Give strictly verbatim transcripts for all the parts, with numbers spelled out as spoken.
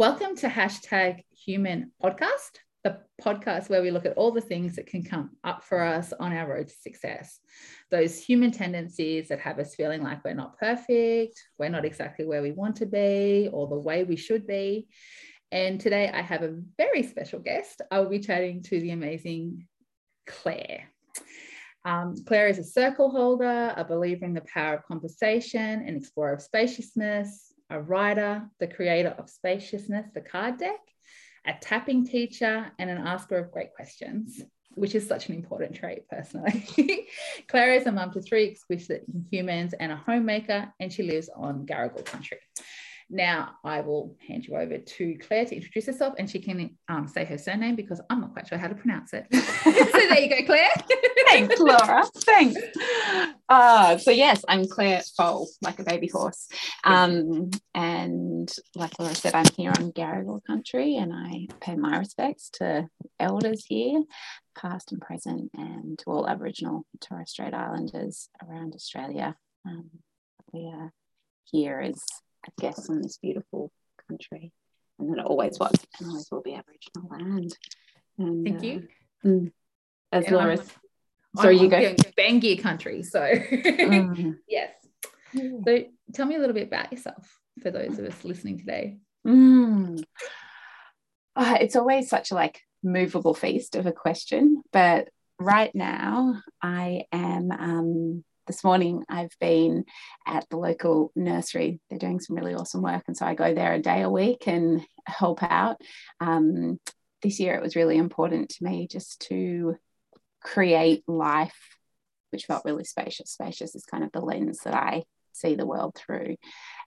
Welcome to Hashtag Human Podcast, the podcast where we look at all the things that can come up for us on our road to success. Those human tendencies that have us feeling like we're not perfect, we're not exactly where we want to be or the way we should be. And today I have a very special guest. I will be chatting to the amazing Claire. Um, Claire is a circle holder, a believer in the power of conversation, an explorer of spaciousness, a writer, the creator of Spaciousness, the card deck, a tapping teacher, and an asker of great questions, which is such an important trait personally. Claire is a mum to three exquisite humans and a homemaker, and she lives on Garrigal Country. Now I will hand you over to Claire to introduce herself, and she can um, say her surname because I'm not quite sure how to pronounce it. So there you go, Claire. Thanks, Laura. Thanks. Uh, so yes, I'm Claire Fole, like a baby horse. Um, and like Laura said, I'm here on Garrigal Country, and I pay my respects to elders here, past and present, and to all Aboriginal and Torres Strait Islanders around Australia. Um, we are here as a guest on this beautiful country, and that always was and always will be Aboriginal land. And, Thank you. Uh, mm, as and Laura's, I'm, sorry, I'm you go. Bangir country, so mm. Yes. So tell me a little bit about yourself for those of us listening today. Mm. Oh, it's always such a like movable feast of a question, but right now I am. Um, This morning I've been at the local nursery. They're doing some really awesome work, and so I go there a day a week and help out. Um, this year it was really important to me just to create life, which felt really spacious. Spacious is kind of the lens that I see the world through.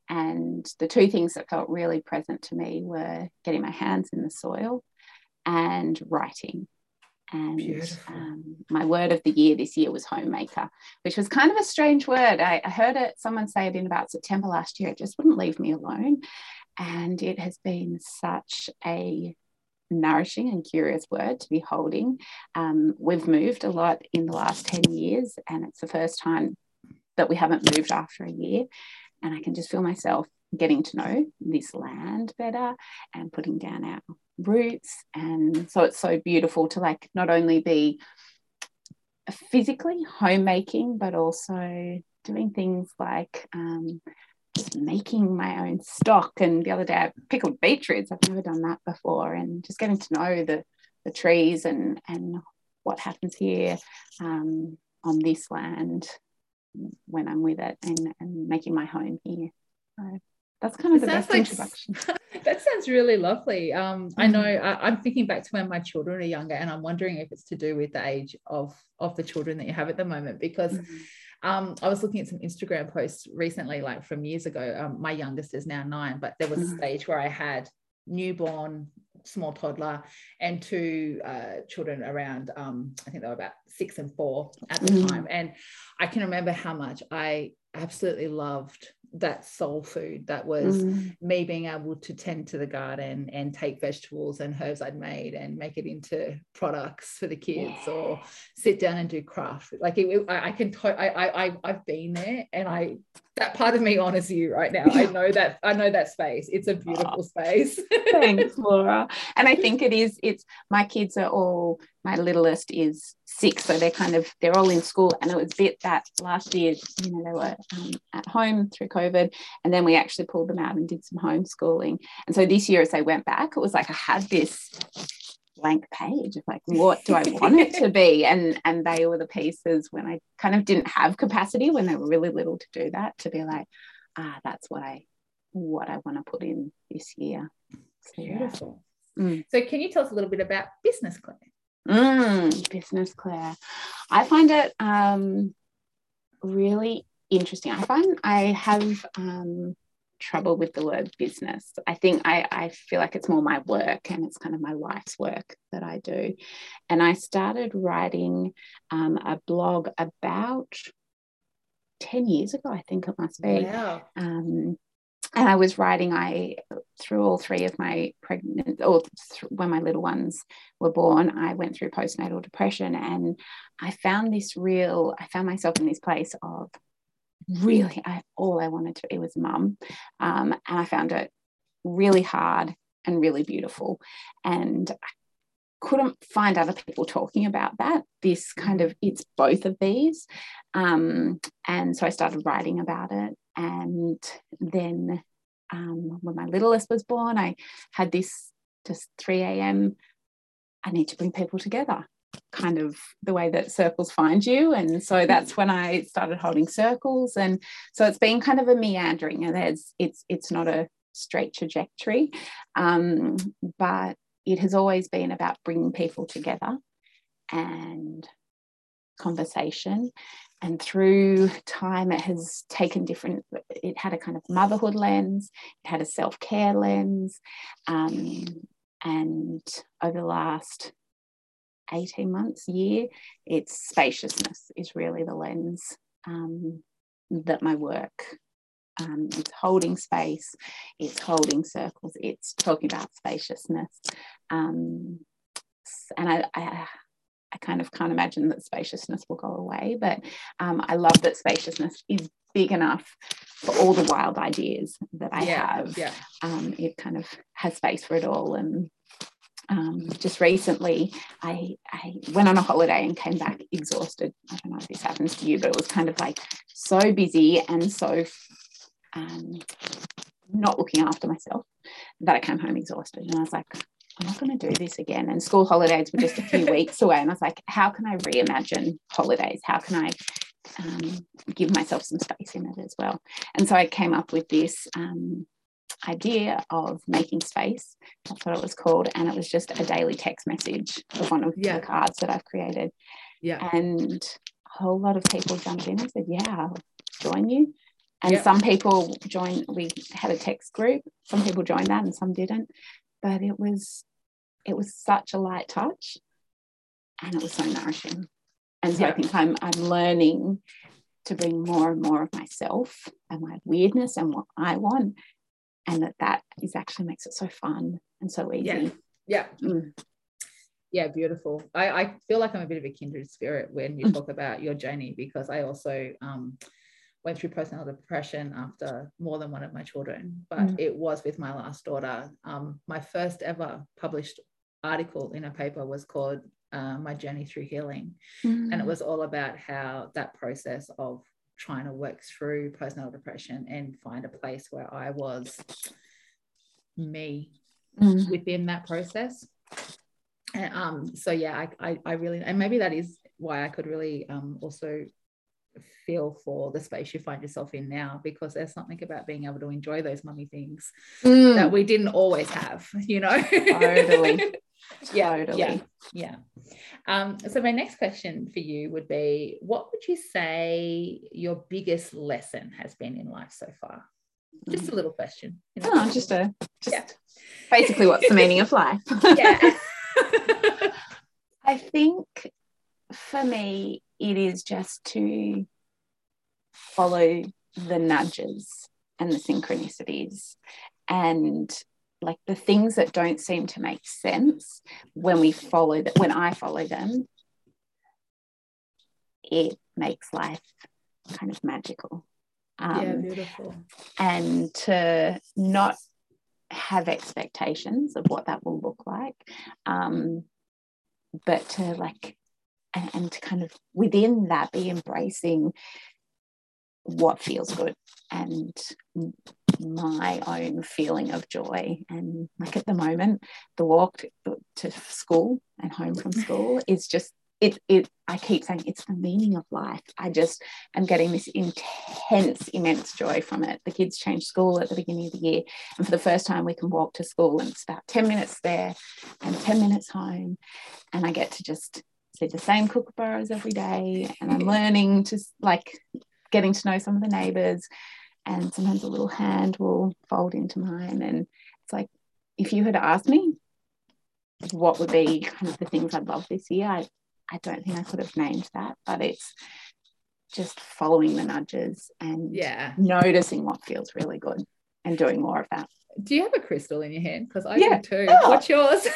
And the two things that felt really present to me were getting my hands in the soil and writing. And um, my word of the year this year was homemaker, which was kind of a strange word. I, I heard it, someone say it in about September last year. It just wouldn't leave me alone. And it has been such a nourishing and curious word to be holding. Um, we've moved a lot in the last ten years, and it's the first time that we haven't moved after a year. And I can just feel myself getting to know this land better and putting down our roots. And so it's so beautiful to like not only be physically homemaking, but also doing things like um just making my own stock. And the other day I pickled beetroots. I've never done that before, and just getting to know the the trees and and what happens here um on this land when I'm with it, and, and making my home here. So that's kind of the best introduction. That sounds really lovely. Um, mm-hmm. I know I, I'm thinking back to when my children are younger, and I'm wondering if it's to do with the age of, of the children that you have at the moment, because mm-hmm. um, I was looking at some Instagram posts recently, like from years ago. Um, my youngest is now nine, but there was mm-hmm. a stage where I had newborn, small toddler, and two uh, children around, um, I think they were about six and four at the mm-hmm. time. And I can remember how much I absolutely loved that soul food that was mm. me being able to tend to the garden and take vegetables and herbs I'd made and make it into products for the kids, yeah. or sit down and do craft. Like it, it, I can to- I, I I've been there, and I that part of me honors you right now. I know that I know that space. It's a beautiful oh, space. Thanks, Laura. And I think it is it's my kids are all my littlest is six, so they're kind of they're all in school, and it was a bit that last year, you know, they were um, at home through COVID, and then we actually pulled them out and did some homeschooling. And so this year, as they went back, it was like I had this blank page of like, what do I want it to be? And and they were the pieces when I kind of didn't have capacity when they were really little to do that, to be like, ah, that's what I what I want to put in this year. So, beautiful. Yeah. Mm. So can you tell us a little bit about business, Claire? Mm, business, Claire. I find it um, really interesting. I find I have um, trouble with the word business. I think I, I feel like it's more my work, and it's kind of my life's work that I do. And I started writing um, a blog about ten years ago, I think it must be. Yeah. Um, and I was writing, I through all three of my pregnant, or th- when my little ones were born, I went through postnatal depression, and I found this real, I found myself in this place of really, I all I wanted to be was mum, um, and I found it really hard and really beautiful. And I couldn't find other people talking about that. This kind of, it's both of these. Um, and so I started writing about it. And then um, when my littlest was born, I had this just three a m I need to bring people together, kind of the way that circles find you. And so that's when I started holding circles. And so it's been kind of a meandering, and there's it's it's not a straight trajectory, um, but it has always been about bringing people together and conversation. And through time, it has taken different, it had a kind of motherhood lens, it had a self-care lens, um, and over the last eighteen months, year, it's spaciousness is really the lens um, that my work, um, it's holding space, it's holding circles, it's talking about spaciousness. Um, and I, I I kind of can't imagine that spaciousness will go away, but um, I love that spaciousness is big enough for all the wild ideas that I yeah, have. Yeah. Um, it kind of has space for it all. And um, just recently, I, I went on a holiday and came back exhausted. I don't know if this happens to you, but it was kind of like so busy and so um, not looking after myself that I came home exhausted. And I was like, I'm not going to do this again. And school holidays were just a few weeks away. And I was like, how can I reimagine holidays? How can I um, give myself some space in it as well? And so I came up with this um, idea of making space. That's what it was called. And it was just a daily text message of one of yeah. the cards that I've created. Yeah. And a whole lot of people jumped in and said, yeah, I'll join you. And yeah. some people joined. We had a text group. Some people joined that and some didn't. But it was it was such a light touch, and it was so nourishing. And so yeah. I think I'm I'm learning to bring more and more of myself and my weirdness and what I want, and that that is actually makes it so fun and so easy. Yeah, yeah, mm. yeah beautiful. I, I feel like I'm a bit of a kindred spirit when you talk about your journey, because I also um, went through postnatal depression after more than one of my children, but mm. it was with my last daughter. Um, my first ever published article in a paper was called uh, My Journey Through Healing. Mm. And it was all about how that process of trying to work through postnatal depression and find a place where I was me mm. within that process. And, um, so yeah, I, I, I really, and maybe that is why I could really um, also feel for the space you find yourself in now, because there's something about being able to enjoy those mummy things mm. that we didn't always have, you know. Totally. yeah, totally. yeah yeah um so my next question for you would be, what would you say your biggest lesson has been in life so far? mm. Just a little question, you know? oh just a just yeah. Basically, what's the meaning of life? yeah I think for me it is just to follow the nudges and the synchronicities and like the things that don't seem to make sense. When we follow that, when I follow them, it makes life kind of magical. Um, yeah, beautiful. And to not have expectations of what that will look like, um, but to like, And, and to kind of within that be embracing what feels good and my own feeling of joy. And like at the moment, the walk to, to school and home from school is just it it I keep saying it's the meaning of life. I just am getting this intense immense joy from it. The kids changed school at the beginning of the year, and for the first time we can walk to school, and it's about ten minutes there and ten minutes home, and I get to just see the same kookaburras every day, and I'm learning to like getting to know some of the neighbours, and sometimes a little hand will fold into mine. And it's like, if you had asked me what would be kind of the things I'd love this year, I, I don't think I could have named that, but it's just following the nudges and yeah. noticing what feels really good and doing more of that. Do you have a crystal in your hand? Because I yeah. do too. Oh. What's yours?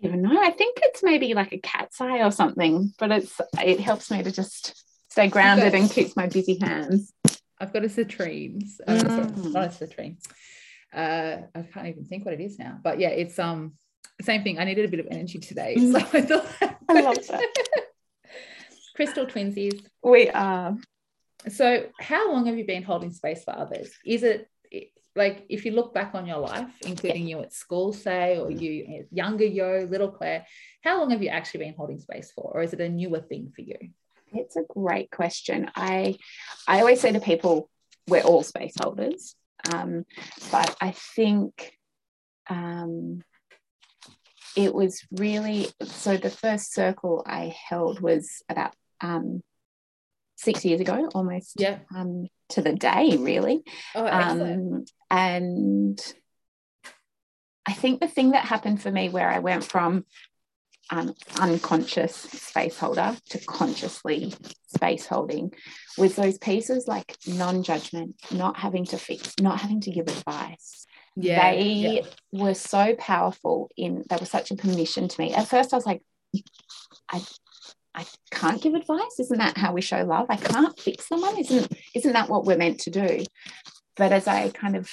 Even know I think it's maybe like a cat's eye or something, but it's it helps me to just stay grounded got, and keeps my busy hands. I've got a citrine. Mm. Oh, not a citrine. uh I can't even think what it is now, but yeah, it's um same thing. I needed a bit of energy today, so I thought I love that. Crystal twinsies we are. So how long have you been holding space for others? Is it like, if you look back on your life, including you at school, say, or you younger yo, little Claire, how long have you actually been holding space for? Or is it a newer thing for you? It's a great question. I I always say to people, we're all space holders. Um, but I think um, it was really, so the first circle I held was about um, six years ago, almost. Yeah. Um, to the day, really. Oh, um, and I think the thing that happened for me, where I went from um, unconscious space holder to consciously space holding, was those pieces like non-judgment, not having to fix, not having to give advice. Yeah, they yeah. were so powerful in, they were such a permission to me. At first I was like, I I can't give advice. Isn't that how we show love? I can't fix someone. Isn't isn't that what we're meant to do? But as I kind of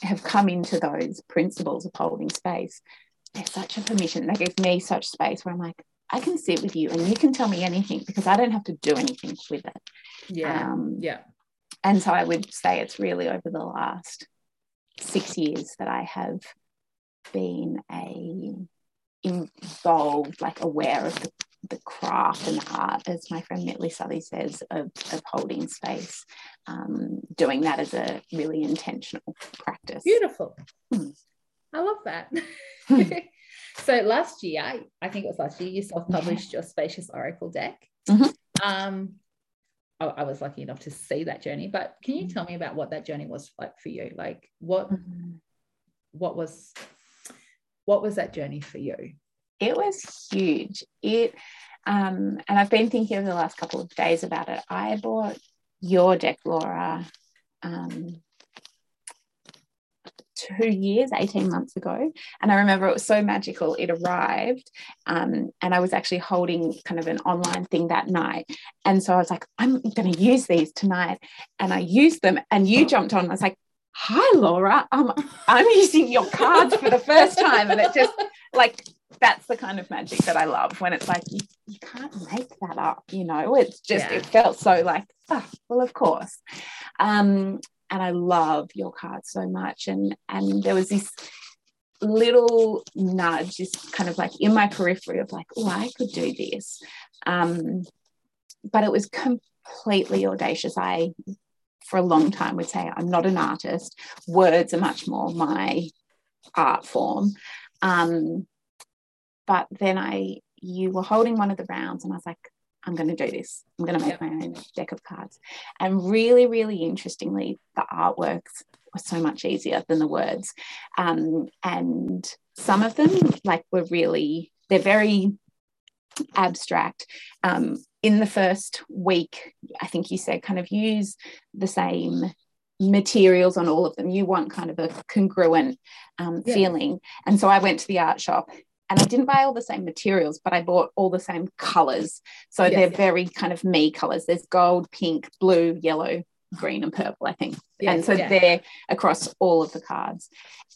have come into those principles of holding space, there's such a permission. They give me such space where I'm like, I can sit with you and you can tell me anything because I don't have to do anything with it. Yeah. Um, yeah. And so I would say it's really over the last six years that I have been a involved, like aware of the the craft and the art, as my friend Mitley Sully says, of, of holding space, um, doing that as a really intentional practice. Beautiful. Mm. I love that. Mm. So last year, I think it was last year, you self-published yeah. your Spacious Oracle deck. Mm-hmm. Um, I, I was lucky enough to see that journey, but can you tell me about what that journey was like for you? Like what, mm-hmm. what was, what was that journey for you? It was huge. It, um, and I've been thinking over the last couple of days about it. I bought your deck, Laura, um, two years, eighteen months ago. And I remember it was so magical. It arrived um, and I was actually holding kind of an online thing that night. And so I was like, I'm going to use these tonight. And I used them and you jumped on. I was like, hi, Laura. Um, I'm using your cards for the first time. And it just like, that's the kind of magic that I love, when it's like you, you can't make that up, you know. It's just yeah. it felt so like, oh, well, of course. Um, and I love your cards so much. And and there was this little nudge, this kind of like in my periphery of like, oh, I could do this. Um, but it was completely audacious. I, for a long time, would say I'm not an artist. Words are much more my art form. Um, But then I, you were holding one of the rounds and I was like, I'm going to do this. I'm going to make my own deck of cards. And really, really interestingly, the artworks were so much easier than the words. Um, and some of them like were really, they're very abstract. Um, in the first week, I think you said kind of use the same materials on all of them. You want kind of a congruent um, yeah. feeling. And so I went to the art shop. And I didn't buy all the same materials, but I bought all the same colours. So yes, they're yes. very kind of me colours. There's gold, pink, blue, yellow, green and purple, I think. Yes, and so yes. they're across all of the cards.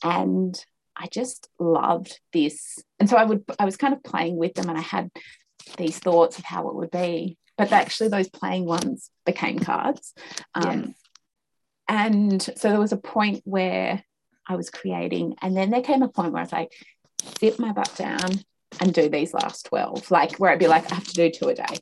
And I just loved this. And so I would, I was kind of playing with them and I had these thoughts of how it would be. But actually those playing ones became cards. Um, yes. And so there was a point where I was creating. And then there came a point where I was like, sit my butt down and do these last twelve, like where I'd be like, I have to do two a day.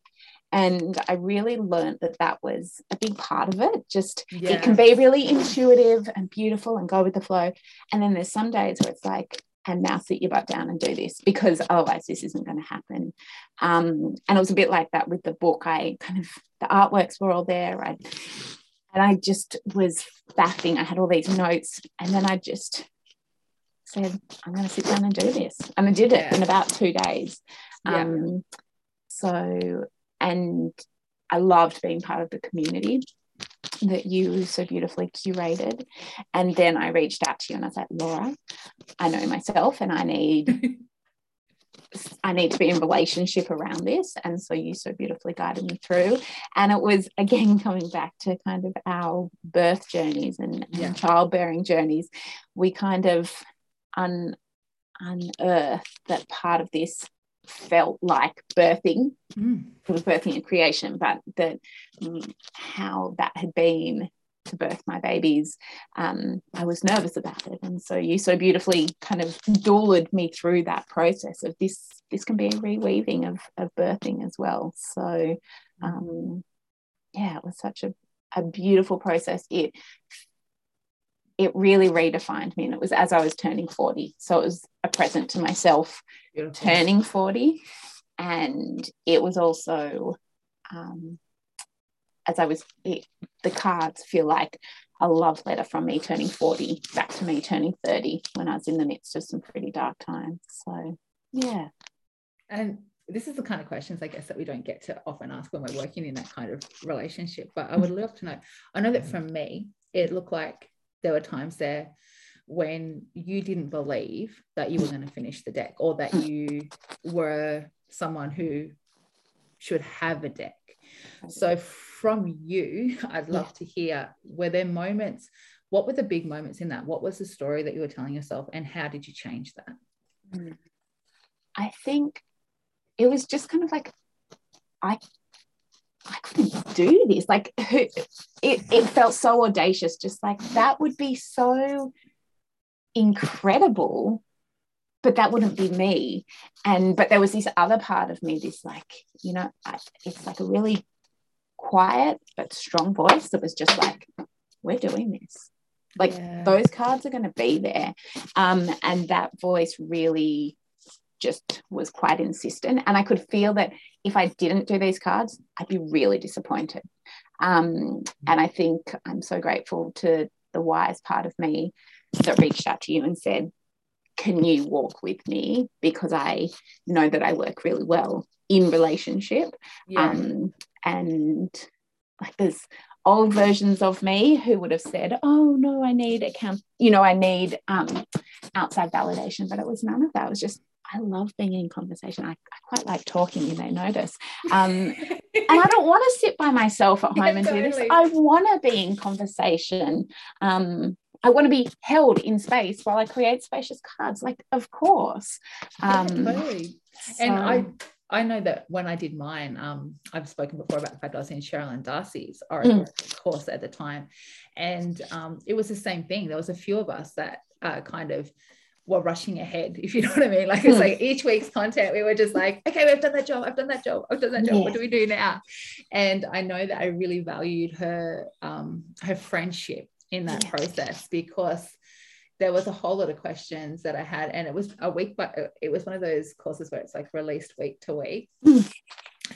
And I really learned that that was a big part of it. Just yeah. it can be really intuitive and beautiful and go with the flow. And then there's some days where it's like, and now sit your butt down and do this, because otherwise this isn't going to happen. Um, and it was a bit like that with the book. I kind of, the artworks were all there. I, and I just was faffing. I had all these notes and then I just said, I'm going to sit down and do this. And I did it yeah. in about two days. Yeah. Um, so, and I loved being part of the community that you so beautifully curated. And then I reached out to you and I was like, Laura, I know myself and I need I need to be in relationship around this. And so you so beautifully guided me through. And it was, again, coming back to kind of our birth journeys and, yeah. and childbearing journeys, we kind of un, unearthed that part of this felt like birthing. Mm. It was birthing and creation, but that um, how that had been to birth my babies, um, I was nervous about it. And so you so beautifully kind of douled me through that process of this, this can be a reweaving of, of birthing as well. So, um, yeah, it was such a, a beautiful process. It, it really redefined me, and it was as I was turning forty. So it was a present to myself, beautiful. Turning forty. And it was also... Um, as I was, it, the cards feel like a love letter from me turning forty back to me turning thirty when I was in the midst of some pretty dark times. So, yeah. And this is the kind of questions, I guess, that we don't get to often ask when we're working in that kind of relationship. But I would love to know, I know that from me, it looked like there were times there when you didn't believe that you were going to finish the deck, or that you were someone who should have a deck. So from you, I'd love yeah. to hear, were there moments, what were the big moments in that? What was the story that you were telling yourself, and how did you change that? I think it was just kind of like, I I couldn't do this. Like, it, it felt so audacious, just like that would be so incredible, but that wouldn't be me. And but there was this other part of me, this like, you know, it's like a really quiet but strong voice that was just like, we're doing this. Like, yeah. those cards are going to be there. Um, and that voice really just was quite insistent. And I could feel that if I didn't do these cards, I'd be really disappointed. Um, and I think I'm so grateful to the wise part of me that reached out to you and said, can you walk with me? Because I know that I work really well in relationship. Yeah. Um, and like there's old versions of me who would have said, oh no, I need account, you know, I need um, outside validation. But it was none of that. It was just, I love being in conversation. I, I quite like talking, you may notice. Um, and I don't want to sit by myself at home yeah, and totally. do this. I want to be in conversation. Um, I want to be held in space while I create spacious cards. Like, of course. Um, yeah, totally. So. And I I know that when I did mine, um, I've spoken before about the fact I was in Cheryl and Darcy's Oracle mm. course at the time. And um, it was the same thing. There was a few of us that uh, kind of were rushing ahead, if you know what I mean. Like, it's mm. like each week's content, we were just like, okay, we've done that job, I've done that job, I've done that job, yeah. what do we do now? And I know that I really valued her um, her friendship in that yeah. process, because there was a whole lot of questions that I had, and it was a week, but it was one of those courses where it's like released week to week.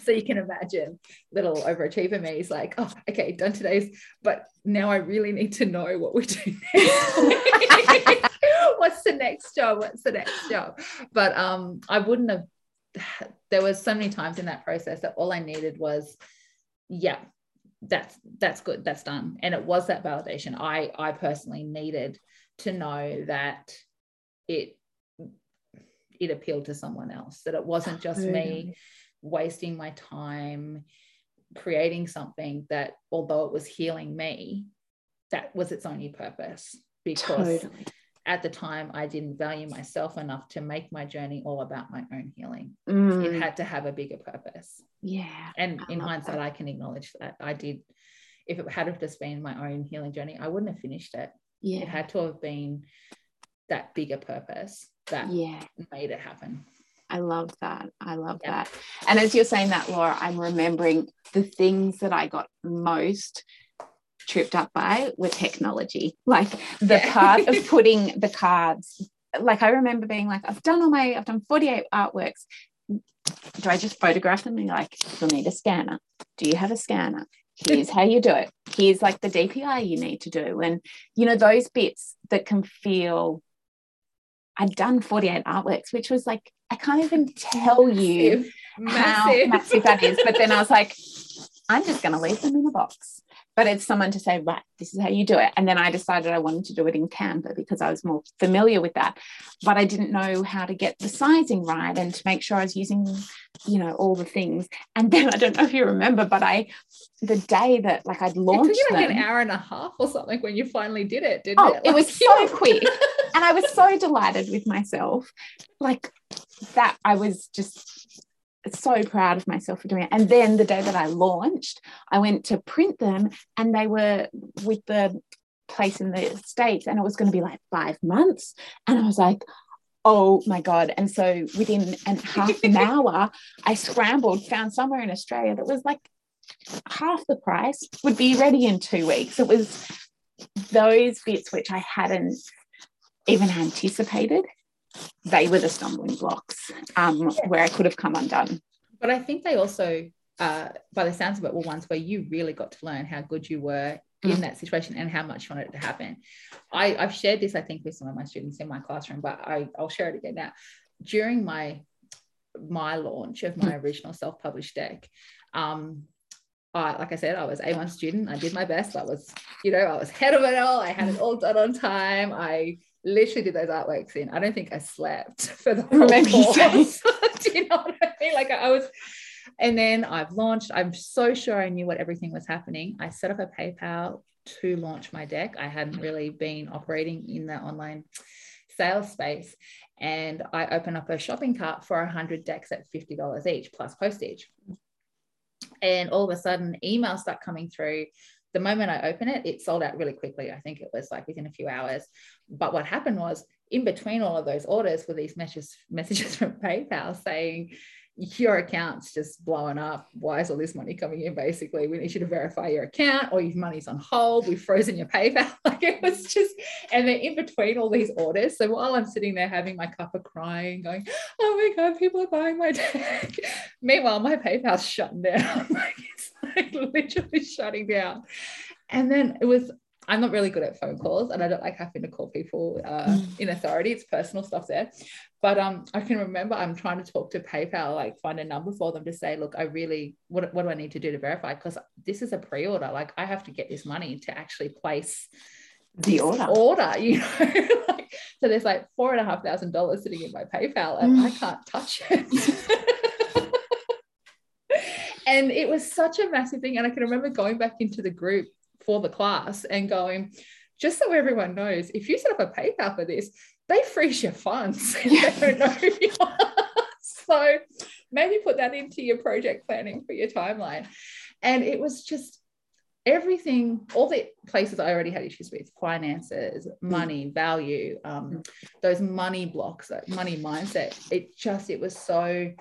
So you can imagine little overachiever me is like, oh, okay, done today's, but now I really need to know what we do next. What's the next job? What's the next job? But um, I wouldn't have, there was so many times in that process that all I needed was, yeah, that's that's good, that's done. And it was that validation I I personally needed to know that it it appealed to someone else, that it wasn't just mm. me wasting my time creating something that, although it was healing me, that was its only purpose, because totally. At the time I didn't value myself enough to make my journey all about my own healing. Mm. It had to have a bigger purpose. Yeah. And in hindsight, that. I can acknowledge that I did. If it had just been my own healing journey, I wouldn't have finished it. Yeah. It had to have been that bigger purpose that yeah. made it happen. I love that. I love yeah. that. And as you're saying that, Laura, I'm remembering the things that I got most tripped up by were technology, like the yeah. part of putting the cards. Like, I remember being like, I've done all my I've done forty-eight artworks. Do I just photograph them? And you're like, you'll need a scanner. Do you have a scanner? Here's how you do it. Here's like the D P I you need to do. And you know, those bits that can feel, I'd done forty-eight artworks, which was like, I can't even tell you massive. how massive that is. But then I was like, I'm just going to leave them in a box. But it's someone to say, right, this is how you do it. And then I decided I wanted to do it in Canva because I was more familiar with that. But I didn't know how to get the sizing right and to make sure I was using, you know, all the things. And then I don't know if you remember, but I, the day that like I'd launched it took you like them, an hour and a half or something when you finally did it, didn't oh, it? Like, it was so quick. And I was so delighted with myself. Like that, I was just... so proud of myself for doing it. And then the day that I launched, I went to print them and they were with the place in the States and it was going to be like five months. And I was like, oh my God. And so within an half an hour, I scrambled, found somewhere in Australia that was like half the price, would be ready in two weeks. It was those bits which I hadn't even anticipated. They were the stumbling blocks um, yeah. where I could have come undone. But I think they also, uh, by the sounds of it, were ones where you really got to learn how good you were mm. in that situation and how much you wanted it to happen. I, I've shared this, I think, with some of my students in my classroom, but I, I'll share it again now. During my my launch of my mm. original self-published deck, um, I, like I said, I was A one student. I did my best. I was, you know, I was head of it all. I had it all done on time. I... literally did those artworks in. I don't think I slept for the whole course. Do you know what I mean? Like I was, and then I've launched. I'm so sure I knew what everything was happening. I set up a PayPal to launch my deck. I hadn't really been operating in the online sales space, and I opened up a shopping cart for a hundred decks at fifty dollars each plus postage. And all of a sudden, emails start coming through. The moment I open it, it sold out really quickly. I think it was like within a few hours. But what happened was in between all of those orders were these messages, messages from PayPal saying, your account's just blowing up. Why is all this money coming in? Basically, we need you to verify your account or your money's on hold. We've frozen your PayPal. Like it was just, and they're in between all these orders. So while I'm sitting there having my cup of crying, going, oh my God, people are buying my deck. Meanwhile, my PayPal's shutting down. Like it's like literally shutting down. And then it was, I'm not really good at phone calls and I don't like having to call people uh, in authority. It's personal stuff there. But um, I can remember I'm trying to talk to PayPal, like find a number for them to say, look, I really, what, what do I need to do to verify? Because this is a pre-order. Like I have to get this money to actually place the order. order, you know? Like, so there's like four and a half thousand dollars sitting in my PayPal and I can't touch it. And it was such a massive thing. And I can remember going back into the group for the class and going, just so everyone knows, if you set up a PayPal for this, they freeze your funds. They don't know who you are. So maybe put that into your project planning for your timeline. And it was just everything, all the places I already had issues with, finances, money, value, um, those money blocks, that money mindset. It just, it was so...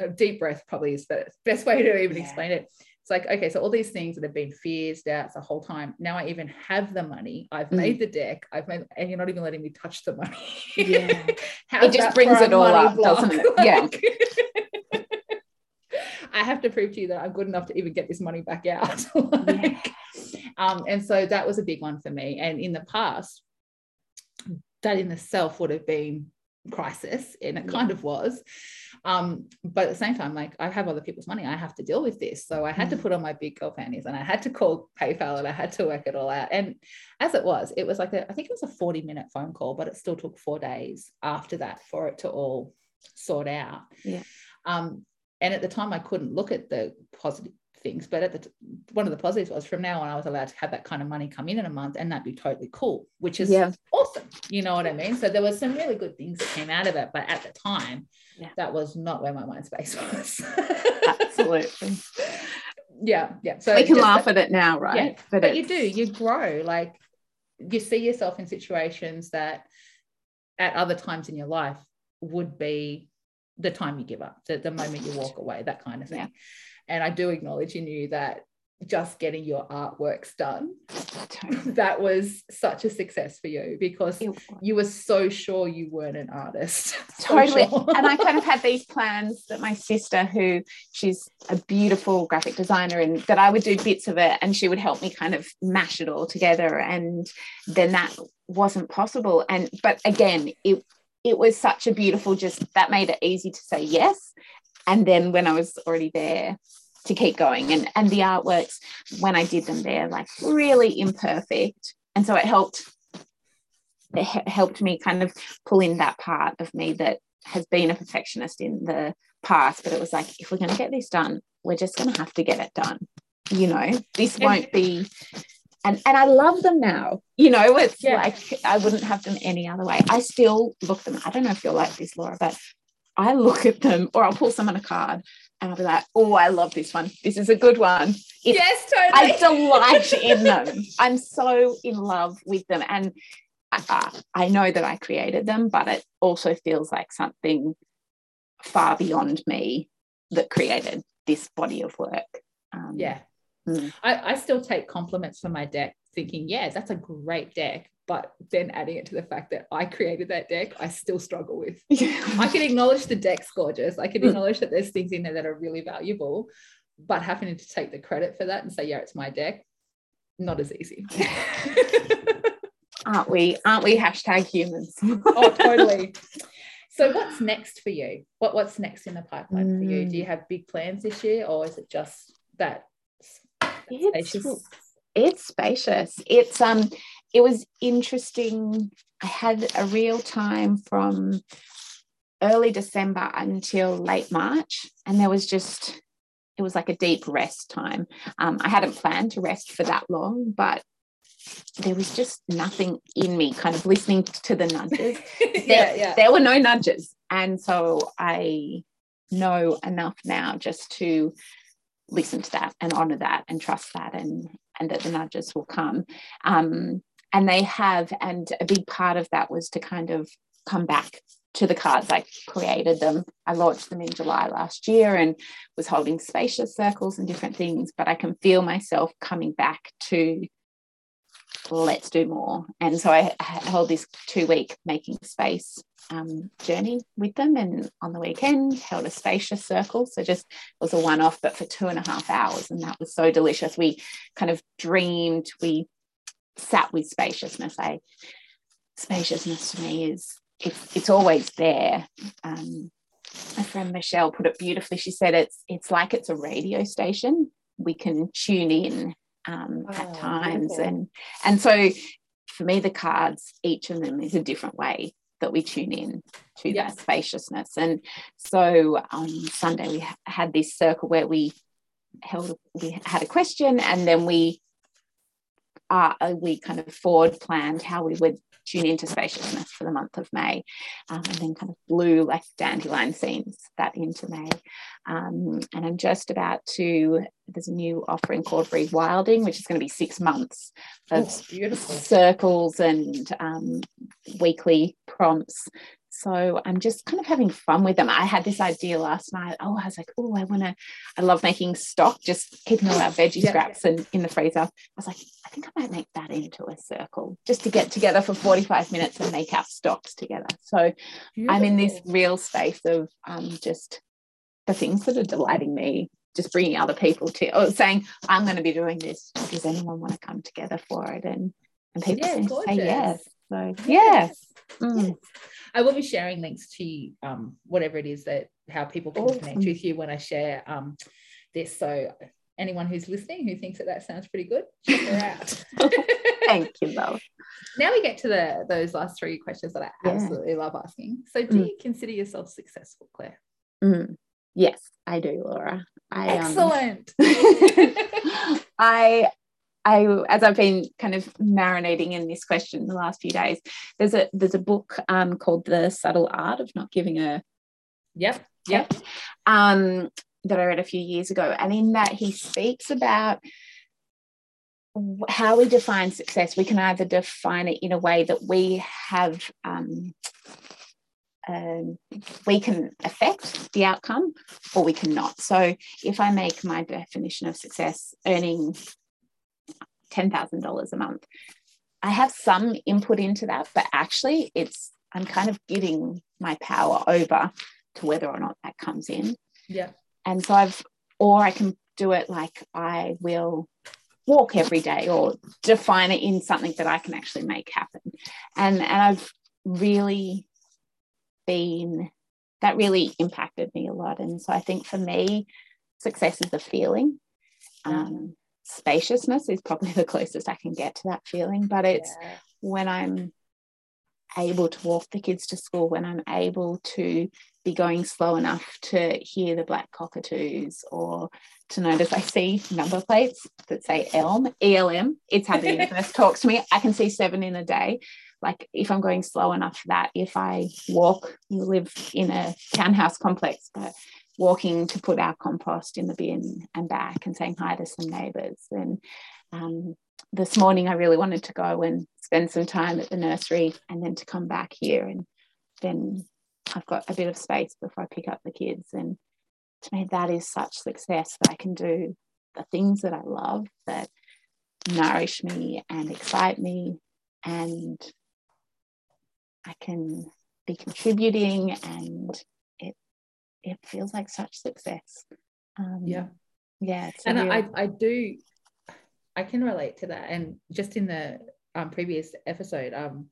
a deep breath probably is the best way to even yeah. explain it. It's like, okay, so all these things that have been fears, doubts the whole time, now I even have the money, I've mm. made the deck, I've made, and you're not even letting me touch the money. Yeah. It just brings it all up, block? Doesn't it? Yeah. Like, I have to prove to you that I'm good enough to even get this money back out. Like, yeah. um, and so that was a big one for me. And in the past, that in itself would have been crisis, and it kind yeah. of was, um but at the same time, like I have other people's money, I have to deal with this, so I had mm. to put on my big girl panties and I had to call PayPal and I had to work it all out. And as it was, it was like a, I think it was a forty minute phone call, but it still took four days after that for it to all sort out. Yeah um and at the time I couldn't look at the positive things, but at the one of the positives was from now on I was allowed to have that kind of money come in in a month and that'd be totally cool, which is yeah. awesome, you know what I mean? So there were some really good things that came out of it, but at the time yeah. that was not where my mind space was. Absolutely. yeah yeah so we can laugh that, at it now, right? yeah, but, but you do you grow, like you see yourself in situations that at other times in your life would be the time you give up, the, the moment you walk away, that kind of thing. yeah. And I do acknowledge in you that just getting your artworks done, that was such a success for you because you were so sure you weren't an artist. So totally. Sure. And I kind of had these plans that my sister, who she's a beautiful graphic designer, and that I would do bits of it and she would help me kind of mash it all together. And then that wasn't possible. And, but again, it, it was such a beautiful, just that made it easy to say yes. And then when I was already there, to keep going. And, and the artworks, when I did them, they're like really imperfect. And so it helped, it helped me kind of pull in that part of me that has been a perfectionist in the past, but it was like, if we're going to get this done, we're just going to have to get it done. You know, this won't be, and, and I love them now. You know, it's yeah. like I wouldn't have them any other way. I still look them. I don't know if you're like this, Laura, but I look at them, or I'll pull someone a card and I'll be like, oh, I love this one. This is a good one. It's, yes, totally. I delight in them. I'm so in love with them. And I, I know that I created them, but it also feels like something far beyond me that created this body of work. Um, yeah. Mm. I, I still take compliments from my deck, thinking, yeah, that's a great deck. But then adding it to the fact that I created that deck, I still struggle with. I can acknowledge the deck's gorgeous. I can acknowledge that there's things in there that are really valuable, but having to take the credit for that and say, yeah, it's my deck, not as easy. Aren't we? Aren't we hashtag humans? Oh, totally. So what's next for you? What What's next in the pipeline mm. for you? Do you have big plans this year, or is it just that, that it's, spacious? It's spacious. It's um, it was interesting. I had a real time from early December until late March, and there was just, it was like a deep rest time. Um, I hadn't planned to rest for that long, but there was just nothing in me kind of listening to the nudges. There, yeah, yeah. there were no nudges. And so I know enough now just to listen to that and honour that and trust that, and, and that the nudges will come. Um, and they have, and a big part of that was to kind of come back to the cards. I created them. I launched them in July last year and was holding spacious circles and different things, but I can feel myself coming back to let's do more. And so I hold this two-week making space um, journey with them, and on the weekend held a spacious circle. So just it was a one-off, but for two and a half hours, and that was so delicious. We kind of dreamed, we sat with spaciousness. I, spaciousness to me is it's, it's always there. Um, my friend Michelle put it beautifully. She said it's it's like it's a radio station. We can tune in um oh, at times okay. and and so for me the cards, each of them is a different way that we tune in to yes. that spaciousness. And so on Sunday we had this circle where we held we had a question, and then we uh we kind of forward planned how we would tune into spaciousness for the month of May, um, and then kind of blew like dandelion scenes that into May. Um, and I'm just about to, there's a new offering called Rewilding, which is going to be six months of oh, beautiful circles and um, weekly prompts. So I'm just kind of having fun with them. I had this idea last night. Oh, I was like, oh, I want to, I love making stock, just keeping all our veggie yeah, scraps yeah. in, in the freezer. I was like, I think I might make that into a circle just to get together for forty-five minutes and make our stocks together. So beautiful. I'm in this real space of um, just the things that are delighting me, just bringing other people to, or saying, I'm going to be doing this. Does anyone want to come together for it? And, and people yeah, say yes. So yes. Yes. Mm. yes. I will be sharing links to um, whatever it is that how people can awesome. Connect with you when I share um, this. So anyone who's listening who thinks that that sounds pretty good, check her out. Thank you, love. Now we get to the those last three questions that I yeah. absolutely love asking. So do mm. you consider yourself successful, Claire? Mm. Yes, I do, Laura. I, Excellent. Um, I... I, as I've been kind of marinating in this question the last few days, there's a there's a book um, called The Subtle Art of Not Giving a, yep, yep, um, that I read a few years ago, and in that he speaks about how we define success. We can either define it in a way that we have, um, um, we can affect the outcome, or we cannot. So if I make my definition of success earning ten thousand dollars a month, I have some input into that, but actually it's I'm kind of giving my power over to whether or not that comes in. Yeah. And so I've or I can do it like I will walk every day, or define it in something that I can actually make happen. And and I've really been that really impacted me a lot. And so I think for me, Success is the feeling. Um, spaciousness is probably the closest I can get to that feeling, but it's yeah. when I'm able to walk the kids to school, when I'm able to be going slow enough to hear the black cockatoos or to notice I see number plates that say ELM, E L M. It's how the universe talks to me. I can see seven in a day. Like if I'm going slow enough for that, if I walk, you live in a townhouse complex, but walking to put our compost in the bin and back and saying hi to some neighbours. And um, this morning I really wanted to go and spend some time at the nursery and then to come back here, and then I've got a bit of space before I pick up the kids. And to me, that is such success, that I can do the things that I love, that nourish me and excite me, and I can be contributing, and it it feels like such success. Um, yeah. Yeah. And real... I, I do, I can relate to that. And just in the um, previous episode, um,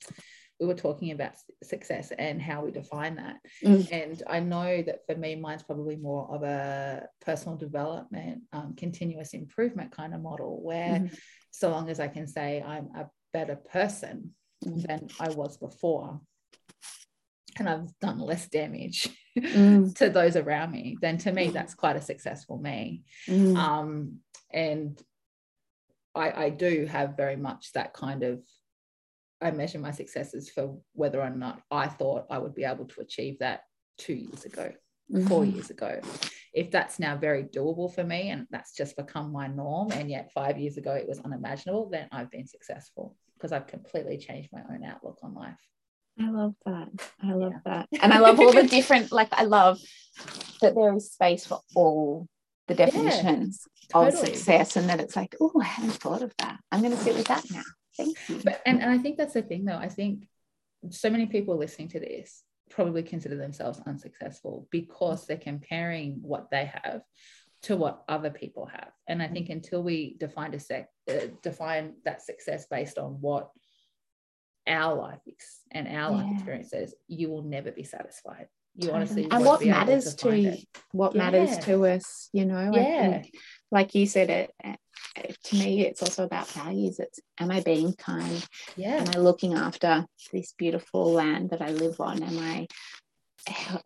we were talking about success and how we define that. Mm. And I know that for me, mine's probably more of a personal development, um, continuous improvement kind of model, where mm. so long as I can say I'm a better person mm. than I was before, and I've done less damage mm. to those around me, then to me, mm. that's quite a successful me. Mm. Um, and I, I do have very much that kind of, I measure my successes for whether or not I thought I would be able to achieve that two years ago, mm-hmm. four years ago. If that's now very doable for me and that's just become my norm, and yet five years ago it was unimaginable, then I've been successful because I've completely changed my own outlook on life. I love that. I love yeah. that. And I love all the different, like I love that there is space for all the definitions yeah, totally. Of success, and that it's like, oh, I hadn't thought of that. I'm going to sit with that now. Thank you. But, and, and I think that's the thing though. I think so many people listening to this probably consider themselves unsuccessful because they're comparing what they have to what other people have. And I think until we define, a sec, uh, define that success based on what our life is and our yeah. life experiences, you will never be satisfied. You honestly and what matters to, to what yeah. matters to us, you know. Yeah. I think, like you said, it, it to me it's also about values. It's am I being kind? Yeah. Am I looking after this beautiful land that I live on? Am I,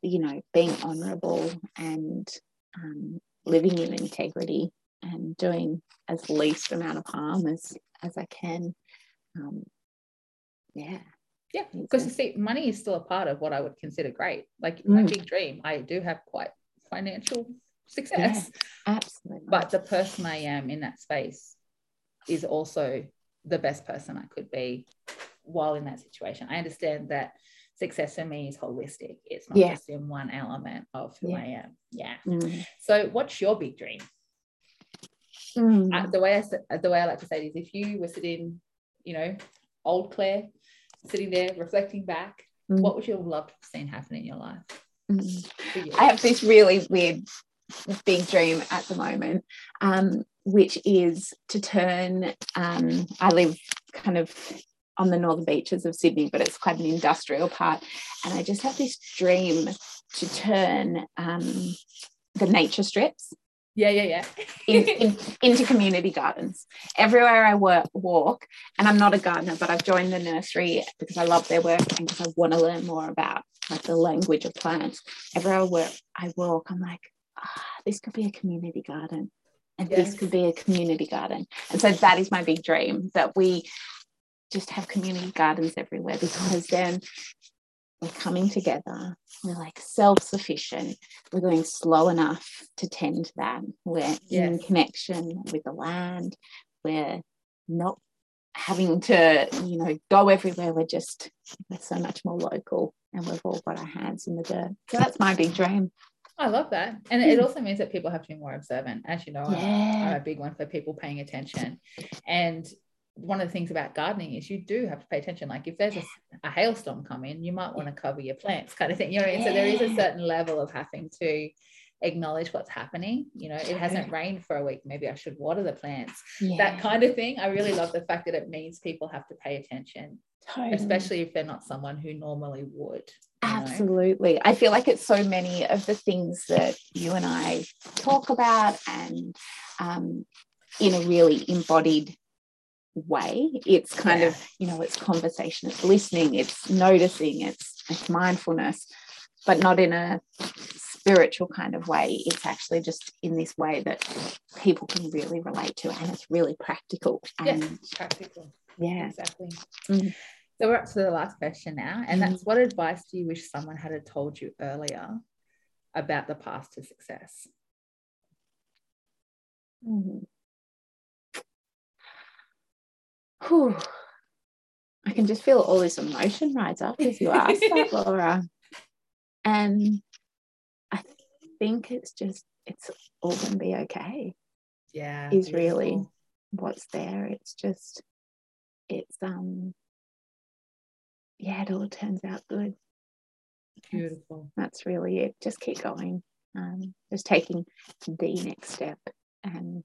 you know, being honourable and um, living in integrity and doing as least amount of harm as as I can? Um, yeah. Yeah, because you see, money is still a part of what I would consider great. Like mm. my big dream, I do have quite financial success. Yeah, absolutely. But the person I am in that space is also the best person I could be while in that situation. I understand that success for me is holistic. It's not yeah. just in one element of who yeah. I am. Yeah. Mm. So what's your big dream? Mm. Uh, the way I, the way I like to say it is, if you were sitting, you know, old Claire, sitting there reflecting back, mm. what would you have loved to have seen happen in your life? Mm. I have this really weird big dream at the moment, um, which is to turn, um, I live kind of on the northern beaches of Sydney, but it's quite an industrial part, and I just have this dream to turn um, the nature strips Yeah, yeah, yeah. in, in, into community gardens. Everywhere I work, walk, and I'm not a gardener, but I've joined the nursery because I love their work and because I want to learn more about like the language of plants. Everywhere I work, I walk, I'm like, ah, this could be a community garden, and yes. this could be a community garden. And so that is my big dream, that we just have community gardens everywhere, because then we're coming together, we're like self-sufficient, we're going slow enough to tend to that, we're yes. in connection with the land, we're not having to, you know, go everywhere, we're just we're so much more local, and we've all got our hands in the dirt. So that's my big dream. I love that. And it also means that people have to be more observant, as you know. yeah. I'm a big one for people paying attention, and one of the things about gardening is you do have to pay attention. Like if there's a, a hailstorm coming, you might want to cover your plants, kind of thing, you know. And so there is a certain level of having to acknowledge what's happening, you know. It hasn't rained for a week, maybe I should water the plants. yeah. That kind of thing. I really love the fact that it means people have to pay attention, totally. Especially if they're not someone who normally would. Absolutely. Know? I feel like it's so many of the things that you and I talk about, and um, in a really embodied way. It's kind yeah. of, you know, it's conversation, it's listening, it's noticing, it's, it's mindfulness, but not in a spiritual kind of way. It's actually just in this way that people can really relate to, and it's really practical. And yeah, practical. Yeah, exactly. Mm. So we're up to the last question now, and mm. that's, what advice do you wish someone had told you earlier about the path to success? Mm. Whew. I can just feel all this emotion rise up as you ask that, Laura. And I think it's just, it's all going to be okay. Yeah. Is beautiful. Really what's there. It's just, it's, um, yeah, it all turns out good. Beautiful. That's really it. Just keep going. Um, just taking the next step, and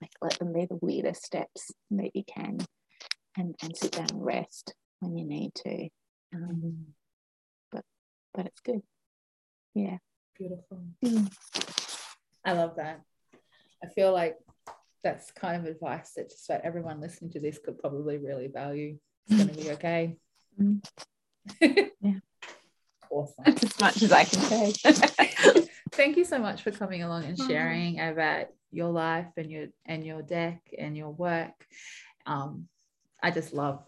like let them be the weirdest steps that you can. And, and sit down and rest when you need to. Um, but but it's good. Yeah. Beautiful. Mm. I love that. I feel like that's kind of advice that just about everyone listening to this could probably really value. It's going to be okay. Mm. Yeah. Awesome. That's as much as I can say. Thank you so much for coming along and sharing mm. about your life and your and your deck and your work. Um, I just love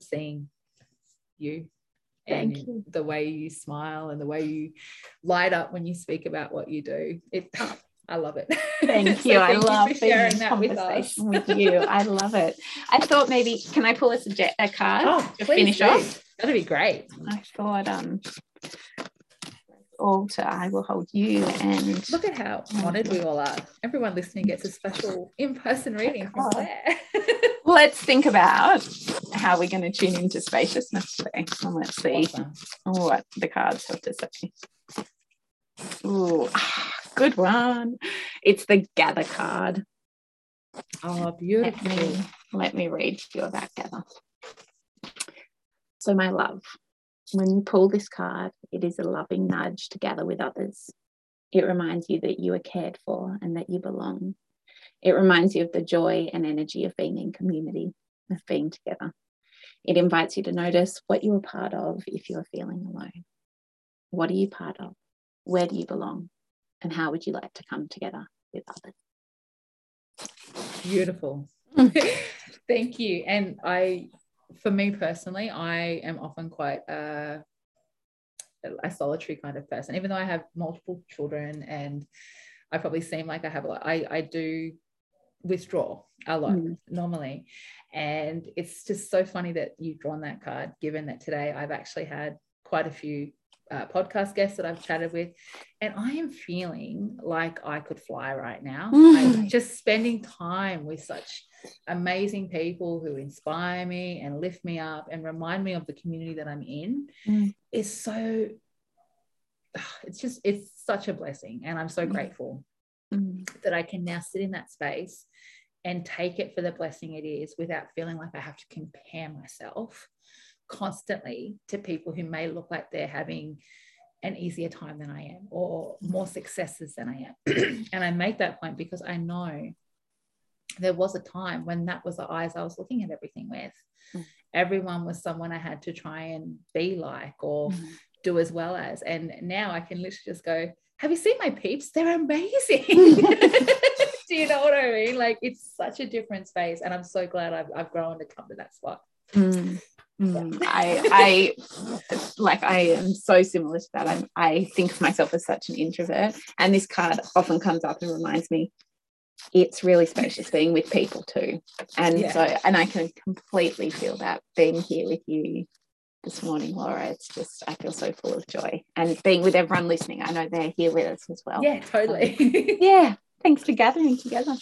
seeing you and Thank you. The way you smile and the way you light up when you speak about what you do. It, I love it. Thank so you. I love you sharing that conversation with, with you. I love it. I thought maybe, can I pull us a, jet, a card oh, to finish do. Off? That'd be great. I thought um, altar, I will hold you. And look at how honored we all are. Everyone listening gets a special in-person reading from Claire. Let's think about how we're going to tune into spaciousness today, and let's see awesome. What the cards have to say. Ooh, good one. It's the gather card. Oh, beautiful. Let me, let me read to you about gather. So, my love, when you pull this card, it is a loving nudge to gather with others. It reminds you that you are cared for and that you belong. It reminds you of the joy and energy of being in community, of being together. It invites you to notice what you are part of if you are feeling alone. What are you part of? Where do you belong? And how would you like to come together with others? Beautiful. Thank you. And I, for me personally, I am often quite a, a solitary kind of person, even though I have multiple children, and I probably seem like I have a lot. I, I do withdraw a lot mm. normally, and it's just so funny that you've drawn that card, given that today I've actually had quite a few uh, podcast guests that I've chatted with, and I am feeling like I could fly right now. Mm. I'm just spending time with such amazing people who inspire me and lift me up and remind me of the community that I'm in mm. is so it's just it's such a blessing, and I'm so grateful mm. that I can now sit in that space and take it for the blessing it is, without feeling like I have to compare myself constantly to people who may look like they're having an easier time than I am, or more successes than I am. And I make that point because I know there was a time when that was the eyes I was looking at everything with. Mm. Everyone was someone I had to try and be like, or mm. do as well as. And now I can literally just go, have you seen my peeps? They're amazing. Do you know what I mean? Like, it's such a different space, and I'm so glad I've, I've grown to come to that spot. Mm. Mm. I, I like I am so similar to that. I'm, I think of myself as such an introvert, and this card often comes up and reminds me it's really spacious being with people too. And yeah. so and I can completely feel that being here with you this morning, Laura. It's just, I feel so full of joy, and being with everyone listening, I know they're here with us as well. Yeah, totally. Um, yeah, thanks for gathering together.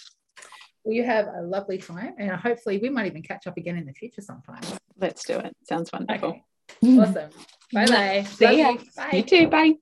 Well, you have a lovely time, and hopefully we might even catch up again in the future sometime. Let's do it. Sounds wonderful. Okay. Awesome. Bye-bye. See ya. Bye. You too. Bye.